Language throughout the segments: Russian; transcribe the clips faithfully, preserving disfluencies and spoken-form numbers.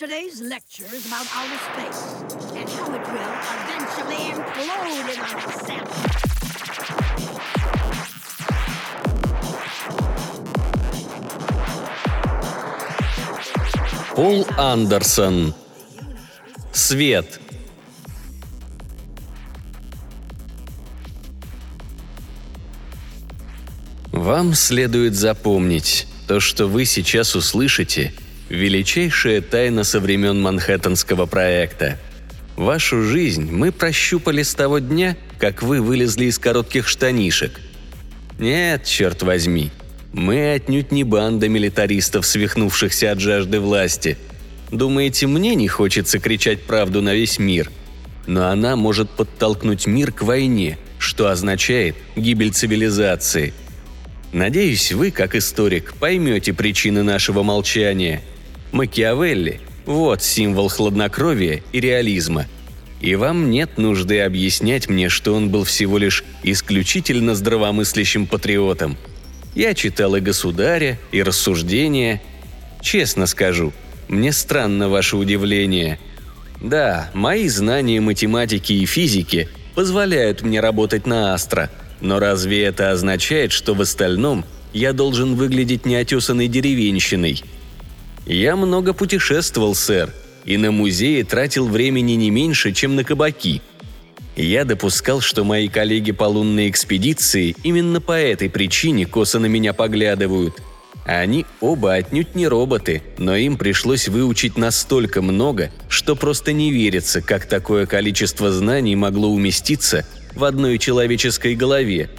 Today's lecture is about outer space and how it will eventually implode in on itself. Пол Андерсон. Свет. Вам следует запомнить, то, что вы сейчас услышите, величайшая тайна со времен Манхэттенского проекта. Вашу жизнь мы прощупали с того дня, как вы вылезли из коротких штанишек. Нет, черт возьми. Мы отнюдь не банда милитаристов, свихнувшихся от жажды власти. Думаете, мне не хочется кричать правду на весь мир? Но она может подтолкнуть мир к войне, что означает гибель цивилизации. Надеюсь, вы, как историк, поймете причины нашего молчания. Макиавелли – вот символ хладнокровия и реализма. И вам нет нужды объяснять мне, что он был всего лишь исключительно здравомыслящим патриотом. Я читал и «Государя», и «Рассуждения». Честно скажу, мне странно ваше удивление. Да, мои знания математики и физики позволяют мне работать на Астро, но разве это означает, что в остальном я должен выглядеть неотесанной деревенщиной? Я много путешествовал, сэр, и на музеи тратил времени не меньше, чем на кабаки. Я допускал, что мои коллеги по лунной экспедиции именно по этой причине косо на меня поглядывают. Они оба отнюдь не роботы, но им пришлось выучить настолько много, что просто не верится, как такое количество знаний могло уместиться в одной человеческой голове.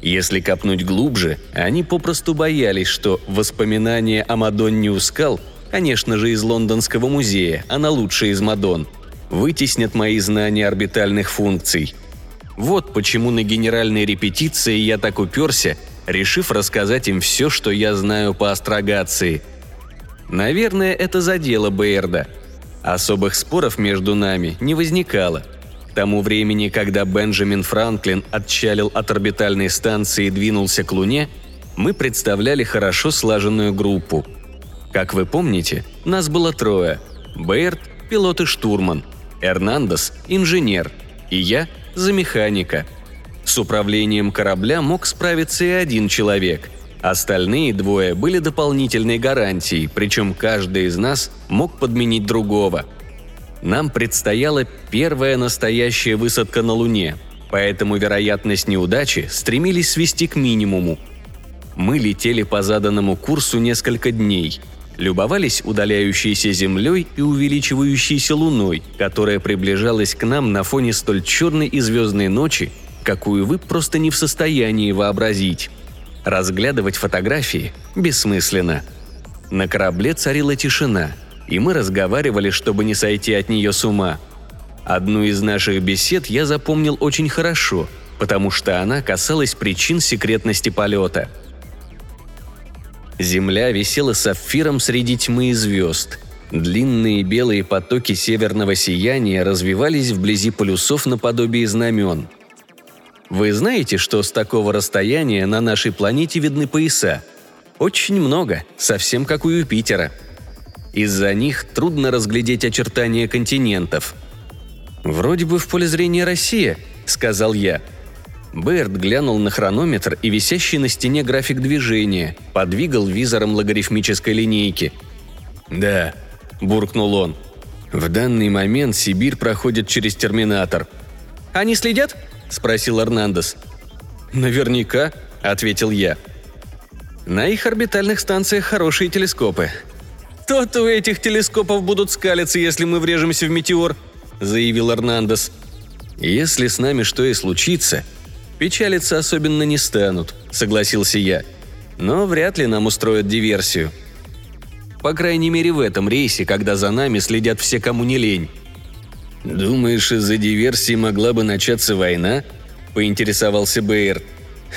Если копнуть глубже, они попросту боялись, что воспоминания о Мадонне у скал, конечно же из Лондонского музея, она лучшая из Мадонн, вытеснят мои знания орбитальных функций. Вот почему на генеральной репетиции я так уперся, решив рассказать им все, что я знаю по астрогации. Наверное, это задело Бейерда. Особых споров между нами не возникало. К тому времени, когда Бенджамин Франклин отчалил от орбитальной станции и двинулся к Луне, мы представляли хорошо слаженную группу. Как вы помните, нас было трое – Бейерд, пилот и штурман, Эрнандес – инженер, и я – за механика. С управлением корабля мог справиться и один человек. Остальные двое были дополнительной гарантией, причем каждый из нас мог подменить другого. Нам предстояла первая настоящая высадка на Луне, поэтому вероятность неудачи стремились свести к минимуму. Мы летели по заданному курсу несколько дней, любовались удаляющейся Землей и увеличивающейся Луной, которая приближалась к нам на фоне столь черной и звездной ночи, какую вы просто не в состоянии вообразить. Разглядывать фотографии бессмысленно. На корабле царила тишина, и мы разговаривали, чтобы не сойти от нее с ума. Одну из наших бесед я запомнил очень хорошо, потому что она касалась причин секретности полета. Земля висела сапфиром среди тьмы и звезд. Длинные белые потоки северного сияния развивались вблизи полюсов наподобие знамен. Вы знаете, что с такого расстояния на нашей планете видны пояса? Очень много, совсем как у Юпитера. Из-за них трудно разглядеть очертания континентов. «Вроде бы в поле зрения Россия», — сказал я. Бейерд глянул на хронометр и висящий на стене график движения, подвигал визором логарифмической линейки. «Да», – буркнул он, – «в данный момент Сибирь проходит через терминатор». «Они следят?» – спросил Эрнандес. «Наверняка», – ответил я. «На их орбитальных станциях хорошие телескопы». «То-то у этих телескопов будут скалиться, если мы врежемся в метеор», – заявил Эрнандес. «Если с нами что и случится, печалиться особенно не станут», — согласился я. «Но вряд ли нам устроят диверсию. По крайней мере, в этом рейсе, когда за нами следят все, кому не лень». «Думаешь, из-за диверсии могла бы начаться война?» — поинтересовался Бейерд.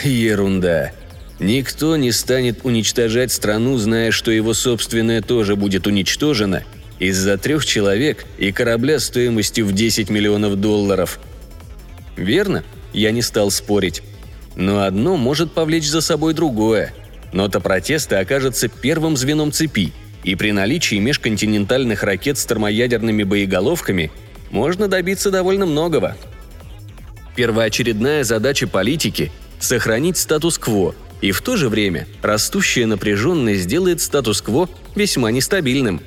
«Ерунда. Никто не станет уничтожать страну, зная, что его собственное тоже будет уничтожено из-за трех человек и корабля стоимостью в десять миллионов долларов». «Верно?» Я не стал спорить. Но одно может повлечь за собой другое. Нота протеста окажется первым звеном цепи, И при наличии межконтинентальных ракет с термоядерными боеголовками можно добиться довольно многого. Первоочередная задача политики – сохранить статус-кво, и в то же время растущая напряженность делает статус-кво весьма нестабильным.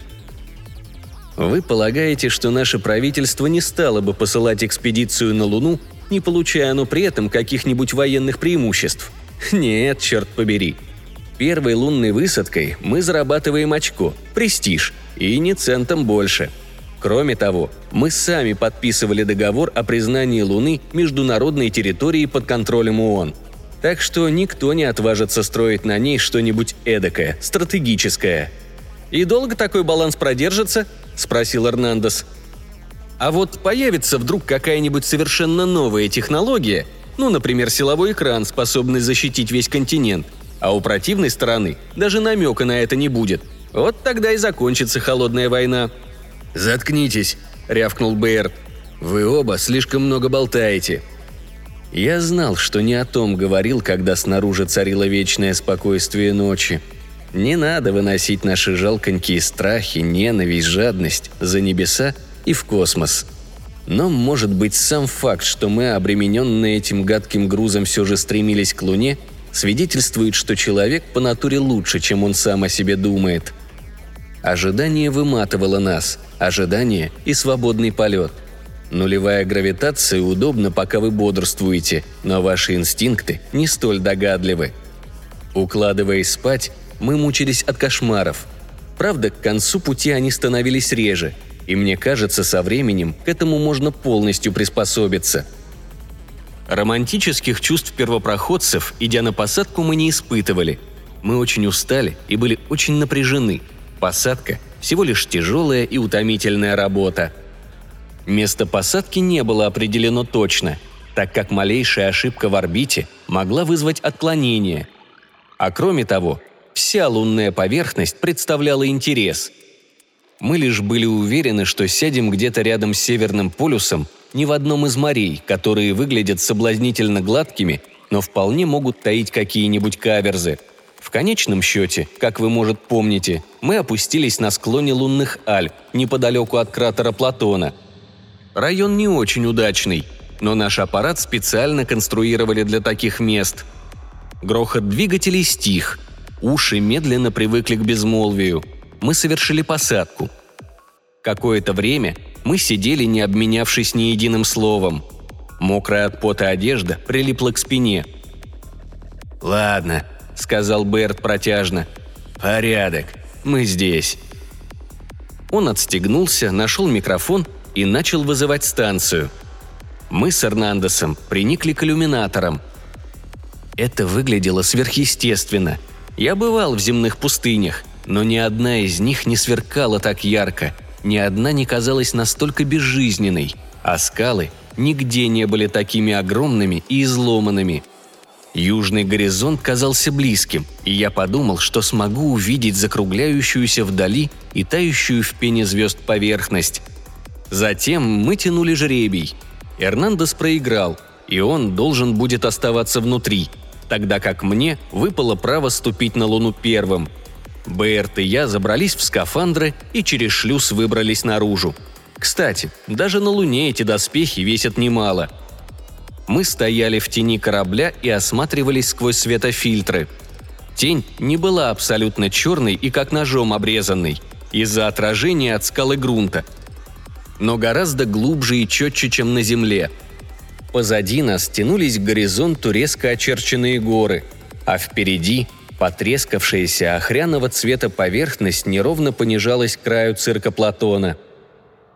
Вы полагаете, что наше правительство не стало бы посылать экспедицию на Луну, не получая оно при этом каких-нибудь военных преимуществ? Нет, черт побери. Первой лунной высадкой мы зарабатываем очко, престиж, и не центом больше. Кроме того, мы сами подписывали договор о признании Луны международной территорией под контролем ООН. Так что никто не отважится строить на ней что-нибудь эдакое, стратегическое. «И долго такой баланс продержится?» – спросил Эрнандес. «А вот появится вдруг какая-нибудь совершенно новая технология, ну, например, силовой экран, способный защитить весь континент, а у противной стороны даже намека на это не будет. Вот тогда и закончится холодная война». «Заткнитесь», – рявкнул Бэйр. «Вы оба слишком много болтаете». Я знал, что не о том говорил, когда снаружи царило вечное спокойствие ночи. Не надо выносить наши жалконькие страхи, ненависть, жадность за небеса и в космос. Но, может быть, сам факт, что мы, обремененные этим гадким грузом, все же стремились к Луне, свидетельствует, что человек по натуре лучше, чем он сам о себе думает. Ожидание выматывало нас, ожидание и свободный полет. Нулевая гравитация удобна, пока вы бодрствуете, но ваши инстинкты не столь догадливы. Укладываясь спать, мы мучились от кошмаров. Правда, к концу пути они становились реже, и мне кажется, со временем к этому можно полностью приспособиться. Романтических чувств первопроходцев, идя на посадку, мы не испытывали. Мы очень устали и были очень напряжены. Посадка – всего лишь тяжелая и утомительная работа. Место посадки не было определено точно, так как малейшая ошибка в орбите могла вызвать отклонение. А кроме того, вся лунная поверхность представляла интерес. Мы лишь были уверены, что сядем где-то рядом с Северным полюсом, ни в одном из морей, которые выглядят соблазнительно гладкими, но вполне могут таить какие-нибудь каверзы. В конечном счете, как вы, может, помните, мы опустились на склоне лунных Альп, неподалеку от кратера Платона. Район не очень удачный, но наш аппарат специально конструировали для таких мест. Грохот двигателей стих. Уши медленно привыкли к безмолвию. Мы совершили посадку. Какое-то время мы сидели, не обменявшись ни единым словом. Мокрая от пота одежда прилипла к спине. «Ладно», — сказал Берт протяжно. «Порядок. Мы здесь». Он отстегнулся, нашел микрофон и начал вызывать станцию. Мы с Эрнандесом приникли к иллюминаторам. Это выглядело сверхъестественно. Я бывал в земных пустынях, но ни одна из них не сверкала так ярко. Ни одна не казалась настолько безжизненной, а скалы нигде не были такими огромными и изломанными. Южный горизонт казался близким, и я подумал, что смогу увидеть закругляющуюся вдали и тающую в пене звезд поверхность. Затем мы тянули жребий. Эрнандес проиграл, и он должен будет оставаться внутри, тогда как мне выпало право ступить на Луну первым. Берт и я забрались в скафандры и через шлюз выбрались наружу. Кстати, даже на Луне эти доспехи весят немало. Мы стояли в тени корабля и осматривались сквозь светофильтры. Тень не была абсолютно черной и как ножом обрезанной, из-за отражения от скалы грунта, но гораздо глубже и четче, чем на Земле. Позади нас тянулись к горизонту резко очерченные горы, а впереди – потрескавшаяся охряного цвета поверхность неровно понижалась к краю цирка Платона.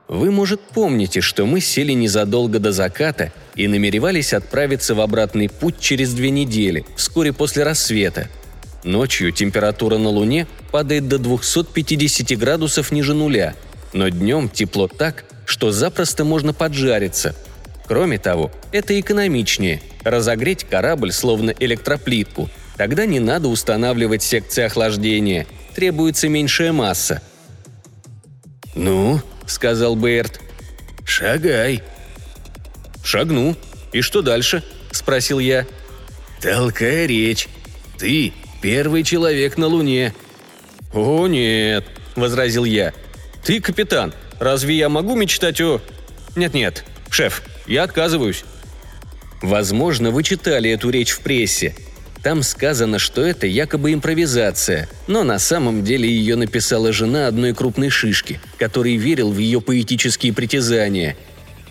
Вы, может, помните, что мы сели незадолго до заката и намеревались отправиться в обратный путь через две недели, вскоре после рассвета. Ночью температура на Луне падает до двухсот пятидесяти градусов ниже нуля, но днем тепло так, что запросто можно поджариться. Кроме того, это экономичнее – разогреть корабль словно электроплитку. Тогда не надо устанавливать секции охлаждения, требуется меньшая масса. «Ну?» – сказал Берт. «Шагай». «Шагну. И что дальше?» – спросил я. «Толкай речь. Ты первый человек на Луне». «О нет», – возразил я. «Ты капитан. Разве я могу мечтать о...» «Нет-нет, шеф, я отказываюсь». Возможно, вы читали эту речь в прессе. Там сказано, что это якобы импровизация, но на самом деле ее написала жена одной крупной шишки, который верил в ее поэтические притязания.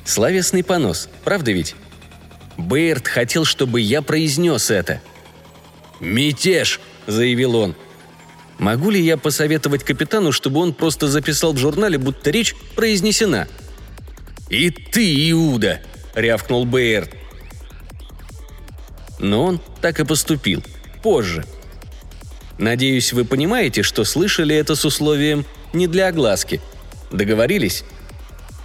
Словесный понос, правда ведь? Бейерт хотел, чтобы я произнес это. «Мятеж!» – заявил он. Могу ли я посоветовать капитану, чтобы он просто записал в журнале, будто речь произнесена? «И ты, Иуда!» – рявкнул Бейерт. Но он так и поступил. Позже. Надеюсь, вы понимаете, что слышали это с условием «не для огласки». Договорились?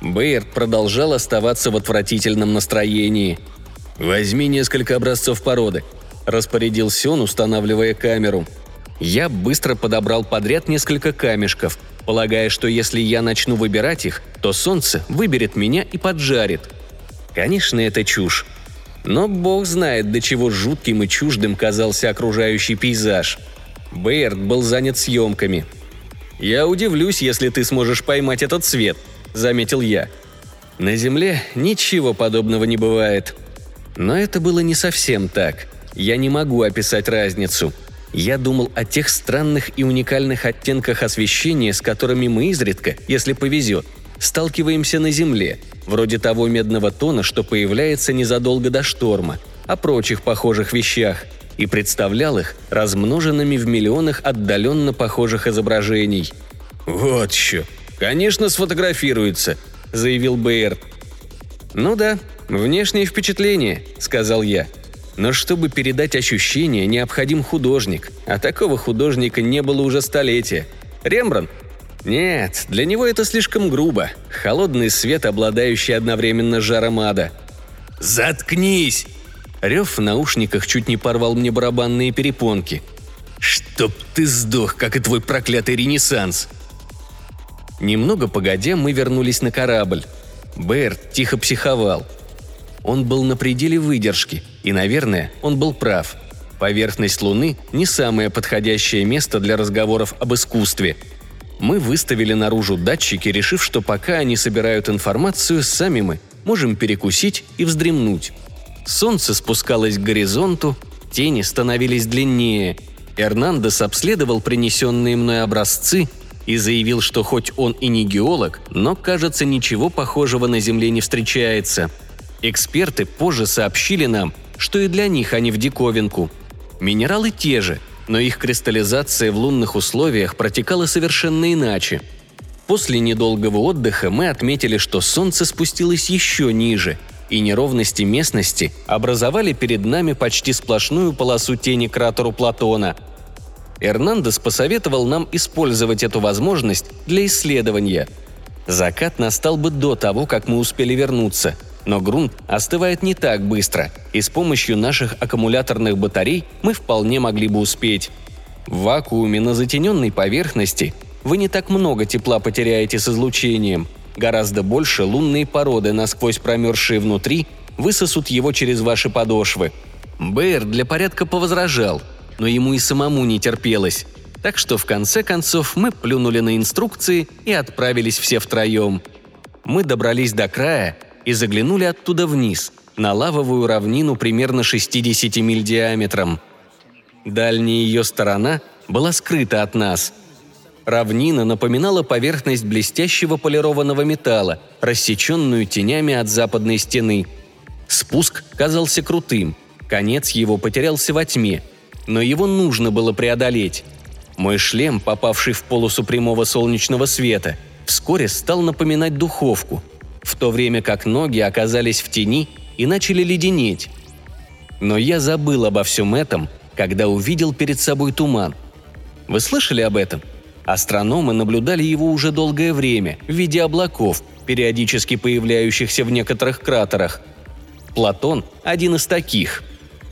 Бейерт продолжал оставаться в отвратительном настроении. «Возьми несколько образцов породы», – распорядился он, устанавливая камеру. Я быстро подобрал подряд несколько камешков, полагая, что если я начну выбирать их, то солнце выберет меня и поджарит. Конечно, это чушь. Но бог знает, до чего жутким и чуждым казался окружающий пейзаж. Бейерт был занят съемками. «Я удивлюсь, если ты сможешь поймать этот свет», — заметил я. На Земле ничего подобного не бывает. Но это было не совсем так. Я не могу описать разницу. Я думал о тех странных и уникальных оттенках освещения, с которыми мы изредка, если повезет, сталкиваемся на Земле, вроде того медного тона, что появляется незадолго до шторма, о прочих похожих вещах, и представлял их размноженными в миллионах отдаленно похожих изображений. «Вот еще! Конечно, сфотографируется!» – заявил Бейерт. «Ну да, внешнее впечатление», – сказал я. Но чтобы передать ощущение, необходим художник, а такого художника не было уже столетия. Рембрандт? Нет, для него это слишком грубо. Холодный свет, обладающий одновременно жаром ада. «Заткнись!» Рев в наушниках чуть не порвал мне барабанные перепонки. «Чтоб ты сдох, как и твой проклятый Ренессанс!» Немного погодя, мы вернулись на корабль. Бейерт тихо психовал. Он был на пределе выдержки, и, наверное, он был прав. Поверхность Луны – не самое подходящее место для разговоров об искусстве. Мы выставили наружу датчики, решив, что пока они собирают информацию, сами мы можем перекусить и вздремнуть. Солнце спускалось к горизонту, тени становились длиннее. Эрнандес обследовал принесенные мной образцы и заявил, что хоть он и не геолог, но, кажется, ничего похожего на Земле не встречается. Эксперты позже сообщили нам, что и для них они в диковинку. Минералы те же, но их кристаллизация в лунных условиях протекала совершенно иначе. После недолгого отдыха мы отметили, что солнце спустилось еще ниже, и неровности местности образовали перед нами почти сплошную полосу тени кратеру Платона. Эрнандес посоветовал нам использовать эту возможность для исследования. Закат настал бы до того, как мы успели вернуться. Но грунт остывает не так быстро, и с помощью наших аккумуляторных батарей мы вполне могли бы успеть. В вакууме на затененной поверхности вы не так много тепла потеряете с излучением. Гораздо больше лунные породы, насквозь промерзшие внутри, высосут его через ваши подошвы. Бейерт для порядка повозражал, но ему и самому не терпелось. Так что в конце концов мы плюнули на инструкции и отправились все втроем. Мы добрались до края и заглянули оттуда вниз, на лавовую равнину примерно шестьдесят миль диаметром. Дальняя ее сторона была скрыта от нас. Равнина напоминала поверхность блестящего полированного металла, рассеченную тенями от западной стены. Спуск казался крутым, конец его потерялся во тьме, но его нужно было преодолеть. Мой шлем, попавший в полосу прямого солнечного света, вскоре стал напоминать духовку, в то время как ноги оказались в тени и начали леденеть. Но я забыл обо всем этом, когда увидел перед собой туман. Вы слышали об этом? Астрономы наблюдали его уже долгое время в виде облаков, периодически появляющихся в некоторых кратерах. Платон – один из таких.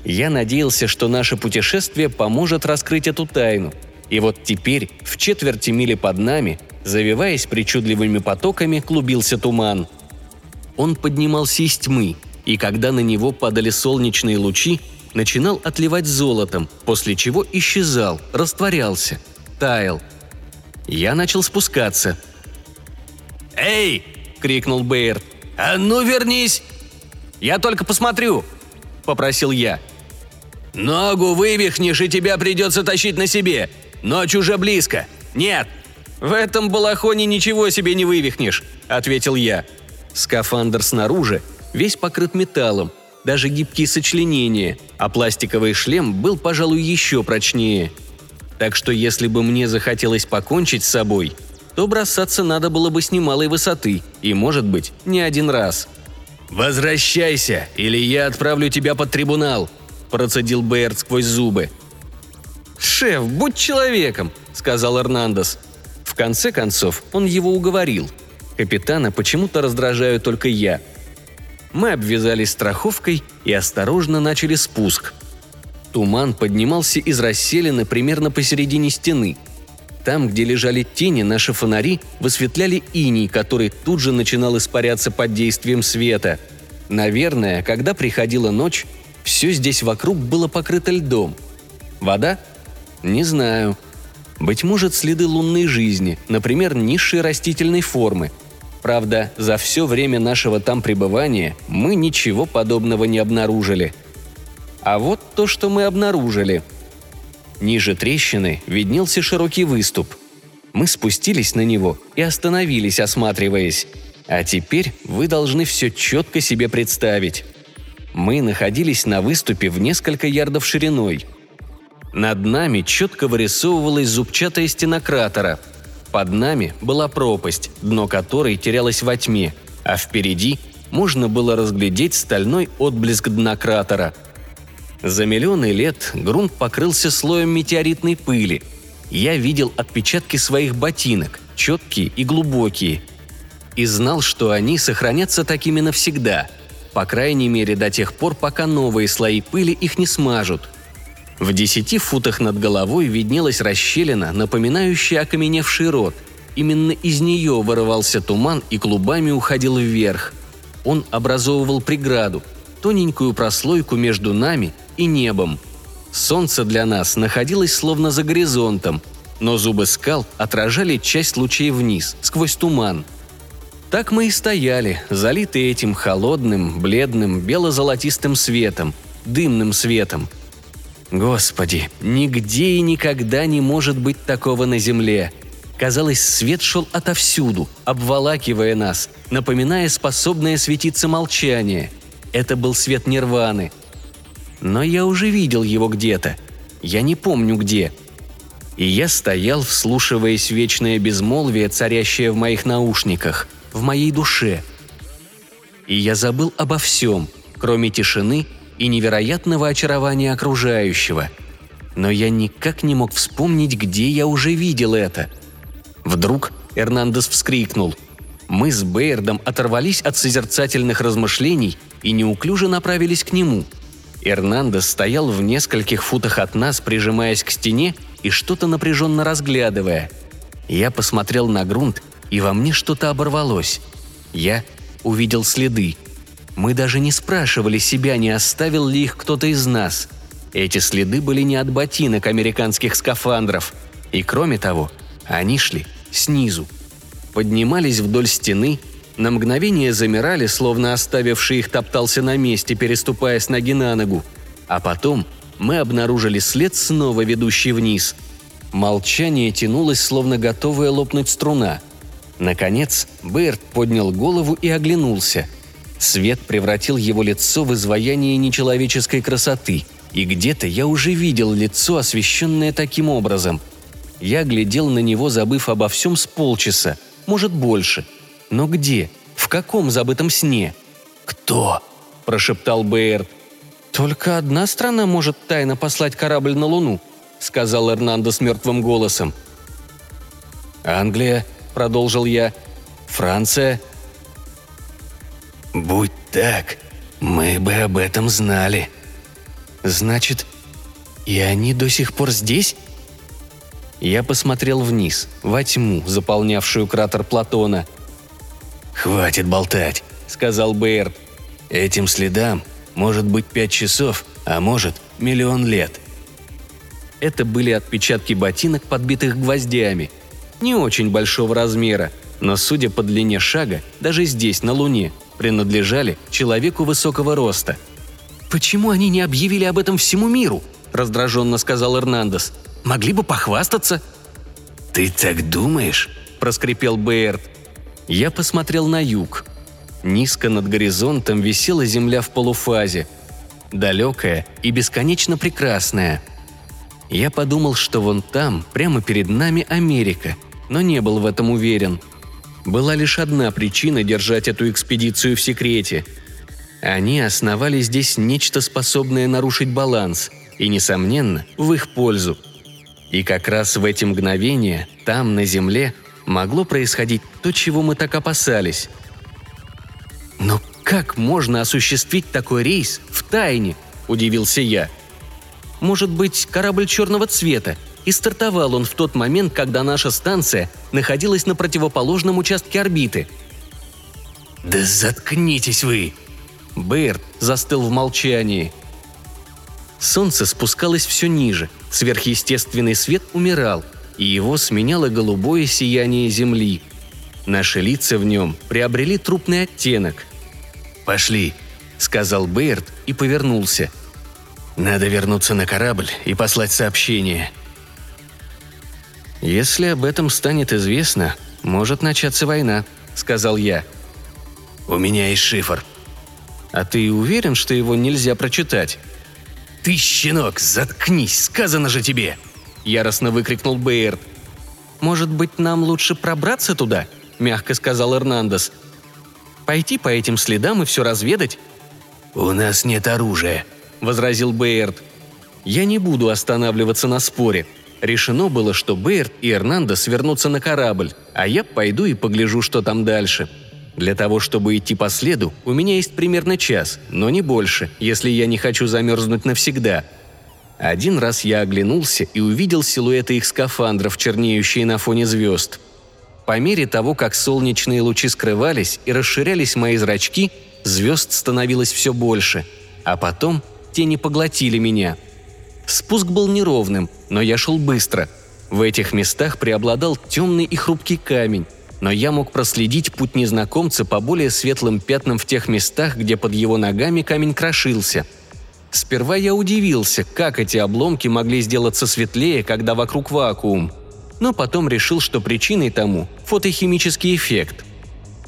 Я надеялся, что наше путешествие поможет раскрыть эту тайну. И вот теперь, в четверти мили под нами, завиваясь причудливыми потоками, клубился туман. Он поднимался из тьмы, и когда на него падали солнечные лучи, начинал отливать золотом, после чего исчезал, растворялся, таял. Я начал спускаться. «Эй!» – крикнул Бейерт. «А ну вернись!» «Я только посмотрю!» – попросил я. «Ногу вывихнешь, и тебя придется тащить на себе. Ночь уже близко. Нет!» «В этом балахоне ничего себе не вывихнешь», – ответил я. Скафандр снаружи весь покрыт металлом, даже гибкие сочленения, а пластиковый шлем был, пожалуй, еще прочнее. Так что если бы мне захотелось покончить с собой, то бросаться надо было бы с немалой высоты, и, может быть, не один раз. «Возвращайся, или я отправлю тебя под трибунал», – процедил Бейерт сквозь зубы. «Шеф, будь человеком», – сказал Эрнандес. В конце концов, он его уговорил. Капитана почему-то раздражаю только я. Мы обвязались страховкой и осторожно начали спуск. Туман поднимался из расселины примерно посередине стены. Там, где лежали тени, наши фонари высветляли иней, который тут же начинал испаряться под действием света. Наверное, когда приходила ночь, все здесь вокруг было покрыто льдом. Вода? Не знаю. Быть может, следы лунной жизни, например, низшей растительной формы. Правда, за все время нашего там пребывания мы ничего подобного не обнаружили. А вот то, что мы обнаружили. Ниже трещины виднелся широкий выступ. Мы спустились на него и остановились, осматриваясь. А теперь вы должны все четко себе представить. Мы находились на выступе в несколько ярдов шириной. Над нами четко вырисовывалась зубчатая стена кратера. Под нами была пропасть, дно которой терялось во тьме, а впереди можно было разглядеть стальной отблеск дна кратера. За миллионы лет грунт покрылся слоем метеоритной пыли. Я видел отпечатки своих ботинок, четкие и глубокие, и знал, что они сохранятся такими навсегда, по крайней мере до тех пор, пока новые слои пыли их не смажут. В десяти футах над головой виднелась расщелина, напоминающая окаменевший рот. Именно из нее вырывался туман и клубами уходил вверх. Он образовывал преграду, тоненькую прослойку между нами и небом. Солнце для нас находилось словно за горизонтом, но зубы скал отражали часть лучей вниз, сквозь туман. Так мы и стояли, залитые этим холодным, бледным, бело-золотистым светом, дымным светом. Господи, нигде и никогда не может быть такого на земле. Казалось, свет шел отовсюду, обволакивая нас, напоминая способное светиться молчание. Это был свет нирваны. Но я уже видел его где-то. Я не помню где. И я стоял, вслушиваясь в вечное безмолвие, царящее в моих наушниках, в моей душе. И я забыл обо всем, кроме тишины и невероятного очарования окружающего. Но я никак не мог вспомнить, где я уже видел это. Вдруг Эрнандес вскрикнул. Мы с Бейердом оторвались от созерцательных размышлений и неуклюже направились к нему. Эрнандес стоял в нескольких футах от нас, прижимаясь к стене и что-то напряженно разглядывая. Я посмотрел на грунт, и во мне что-то оборвалось. Я увидел следы. Мы даже не спрашивали себя, не оставил ли их кто-то из нас. Эти следы были не от ботинок американских скафандров. И кроме того, они шли снизу. Поднимались вдоль стены, на мгновение замирали, словно оставивший их топтался на месте, переступая с ноги на ногу. А потом мы обнаружили след, снова ведущий вниз. Молчание тянулось, словно готовая лопнуть струна. Наконец, Берт поднял голову и оглянулся. Свет превратил его лицо в изваяние нечеловеческой красоты, и где-то я уже видел лицо, освещенное таким образом. Я глядел на него, забыв обо всем с полчаса, может больше. Но где? В каком забытом сне? «Кто?» – прошептал Бейерт. «Только одна страна может тайно послать корабль на Луну», – сказал Эрнандес мертвым голосом. «Англия», – продолжил я, – «Франция». «Будь так, мы бы об этом знали». «Значит, и они до сих пор здесь?» Я посмотрел вниз, во тьму, заполнявшую кратер Платона. «Хватит болтать», — сказал Бейерт. «Этим следам может быть пять часов, а может миллион лет». Это были отпечатки ботинок, подбитых гвоздями. не очень большого размера, но, судя по длине шага, даже здесь, на Луне, принадлежали человеку высокого роста. «Почему они не объявили об этом всему миру?» – раздраженно сказал Эрнандес. «Могли бы похвастаться». «Ты так думаешь?» – проскрипел Бэйрд. Я посмотрел на юг. Низко над горизонтом висела земля в полуфазе. Далекая и бесконечно прекрасная. Я подумал, что вон там, прямо перед нами, Америка, но не был в этом уверен. Была лишь одна причина держать эту экспедицию в секрете. Они основали здесь нечто, способное нарушить баланс, и, несомненно, в их пользу. И как раз в эти мгновения, там, на Земле, могло происходить то, чего мы так опасались. «Но как можно осуществить такой рейс в тайне?» – удивился я. «Может быть, корабль черного цвета, и стартовал он в тот момент, когда наша станция находилась на противоположном участке орбиты». «Да заткнитесь вы!» Бэйрд застыл в молчании. Солнце спускалось все ниже, сверхъестественный свет умирал, и его сменяло голубое сияние Земли. Наши лица в нем приобрели трупный оттенок. «Пошли», — сказал Бэйрд и повернулся. «Надо вернуться на корабль и послать сообщение». «Если об этом станет известно, может начаться война», — сказал я. «У меня есть шифр». «А ты уверен, что его нельзя прочитать?» «Ты, щенок, заткнись, сказано же тебе!» – яростно выкрикнул Бэйрд. «Может быть, нам лучше пробраться туда?» – мягко сказал Эрнандес. «Пойти по этим следам и все разведать?» «У нас нет оружия», – возразил Бэйрд. «Я не буду останавливаться на споре. Решено было, что Бэйрд и Эрнандес вернутся на корабль, а я пойду и погляжу, что там дальше». Для того, чтобы идти по следу, у меня есть примерно час, но не больше, если я не хочу замерзнуть навсегда. Один раз я оглянулся и увидел силуэты их скафандров, чернеющие на фоне звезд. По мере того, как солнечные лучи скрывались и расширялись мои зрачки, звезд становилось все больше, а потом тени поглотили меня. Спуск был неровным, но я шел быстро. В этих местах преобладал темный и хрупкий камень, но я мог проследить путь незнакомца по более светлым пятнам в тех местах, где под его ногами камень крошился. Сперва я удивился, как эти обломки могли сделаться светлее, когда вокруг вакуум, но потом решил, что причиной тому – фотохимический эффект.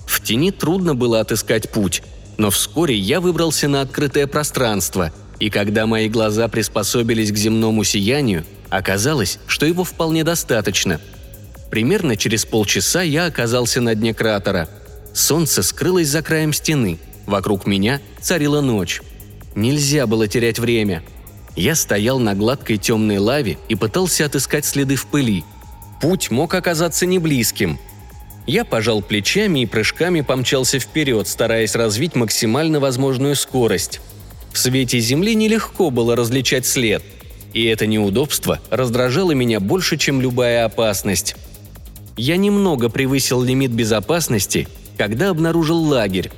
В тени трудно было отыскать путь, но вскоре я выбрался на открытое пространство, и когда мои глаза приспособились к земному сиянию, оказалось, что его вполне достаточно. Примерно через полчаса я оказался на дне кратера. Солнце скрылось за краем стены. Вокруг меня царила ночь. Нельзя было терять время. Я стоял на гладкой темной лаве и пытался отыскать следы в пыли. Путь мог оказаться неблизким. Я пожал плечами и прыжками помчался вперед, стараясь развить максимально возможную скорость. В свете земли нелегко было различать след. И это неудобство раздражало меня больше, чем любая опасность. Я немного превысил лимит безопасности, когда обнаружил лагерь.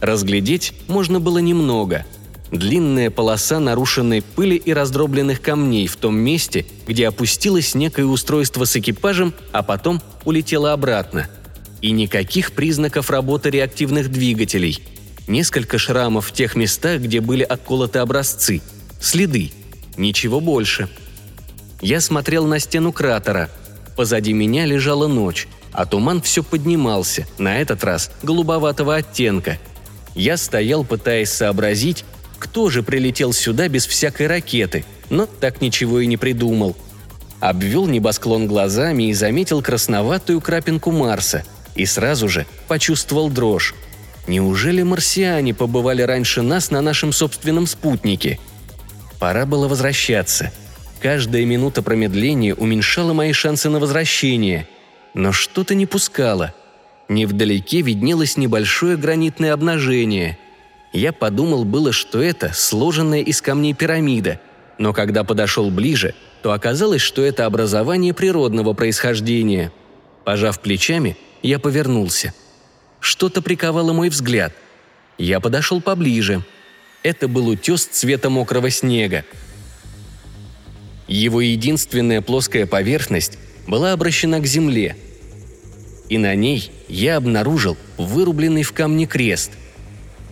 Разглядеть можно было немного. Длинная полоса нарушенной пыли и раздробленных камней в том месте, где опустилось некое устройство с экипажем, а потом улетело обратно. И никаких признаков работы реактивных двигателей. Несколько шрамов в тех местах, где были отколоты образцы. Следы. Ничего больше. Я смотрел на стену кратера. Позади меня лежала ночь, а туман все поднимался, на этот раз голубоватого оттенка. Я стоял, пытаясь сообразить, кто же прилетел сюда без всякой ракеты, но так ничего и не придумал. Обвел небосклон глазами и заметил красноватую крапинку Марса, и сразу же почувствовал дрожь. Неужели марсиане побывали раньше нас на нашем собственном спутнике? Пора было возвращаться. Каждая минута промедления уменьшала мои шансы на возвращение, но что-то не пускало. Невдалеке виднелось небольшое гранитное обнажение. Я подумал было, что это сложенная из камней пирамида, но когда подошел ближе, то оказалось, что это образование природного происхождения. Пожав плечами, я повернулся. Что-то приковало мой взгляд. Я подошел поближе. Это был утес цвета мокрого снега. Его единственная плоская поверхность была обращена к земле, и на ней я обнаружил вырубленный в камне крест.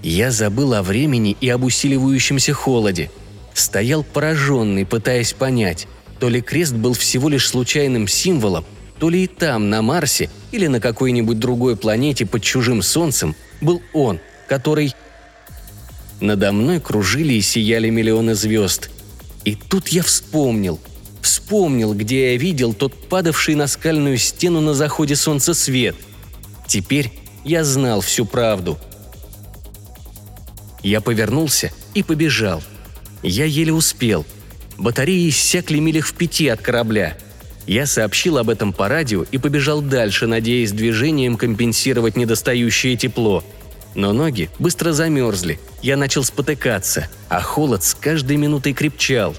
Я забыл о времени и об усиливающемся холоде. Стоял пораженный, пытаясь понять, то ли крест был всего лишь случайным символом, то ли и там, на Марсе или на какой-нибудь другой планете под чужим солнцем, был он, который... Надо мной кружили и сияли миллионы звезд. И тут я вспомнил. Вспомнил, где я видел тот падавший на скальную стену на заходе солнца свет. Теперь я знал всю правду. Я повернулся и побежал. Я еле успел. Батареи иссякли милях в пяти от корабля. Я сообщил об этом по радио и побежал дальше, надеясь движением компенсировать недостающее тепло. Но ноги быстро замерзли, я начал спотыкаться, а холод с каждой минутой крепчал.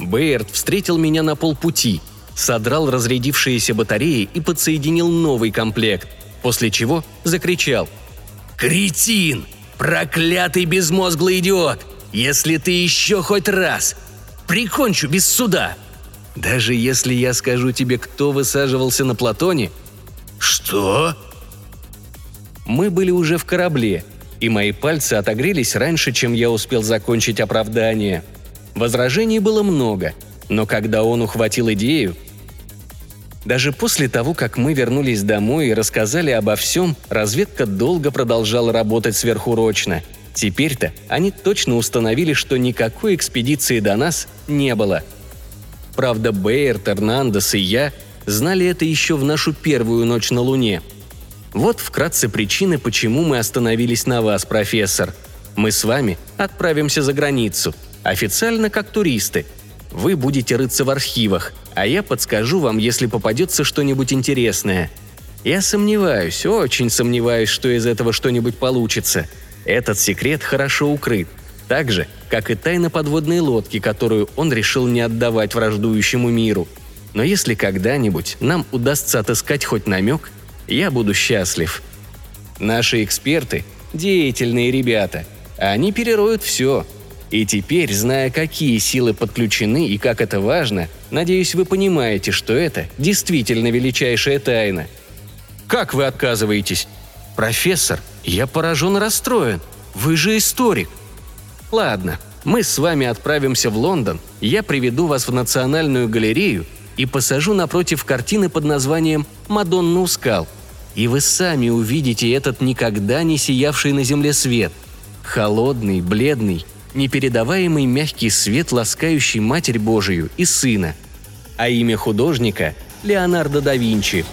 Бэйрд встретил меня на полпути, содрал разрядившиеся батареи и подсоединил новый комплект, после чего закричал: «Кретин! Проклятый безмозглый идиот! Если ты еще хоть раз! Прикончу без суда! Даже если я скажу тебе, кто высаживался на Платоне...» «Что?» Мы были уже в корабле, и мои пальцы отогрелись раньше, чем я успел закончить оправдание. Возражений было много, но когда он ухватил идею... Даже после того, как мы вернулись домой и рассказали обо всем, разведка долго продолжала работать сверхурочно. Теперь-то они точно установили, что никакой экспедиции до нас не было. Правда, Бэйрд, Эрнандес и я знали это еще в нашу первую ночь на Луне. Вот вкратце причины, почему мы остановились на вас, профессор. Мы с вами отправимся за границу, официально как туристы. Вы будете рыться в архивах, а я подскажу вам, если попадется что-нибудь интересное. Я сомневаюсь, очень сомневаюсь, что из этого что-нибудь получится. Этот секрет хорошо укрыт, так же, как и тайна подводной лодки, которую он решил не отдавать враждующему миру. Но если когда-нибудь нам удастся отыскать хоть намек, я буду счастлив. Наши эксперты – деятельные ребята. Они перероют все. И теперь, зная, какие силы подключены и как это важно, надеюсь, вы понимаете, что это действительно величайшая тайна. Как вы отказываетесь? Профессор, я поражен и расстроен. Вы же историк. Ладно, мы с вами отправимся в Лондон, я приведу вас в Национальную галерею и посажу напротив картины под названием «Мадонна у скал». И вы сами увидите этот никогда не сиявший на земле свет. Холодный, бледный, непередаваемый мягкий свет, ласкающий Матерь Божию и Сына. А имя художника – Леонардо да Винчи.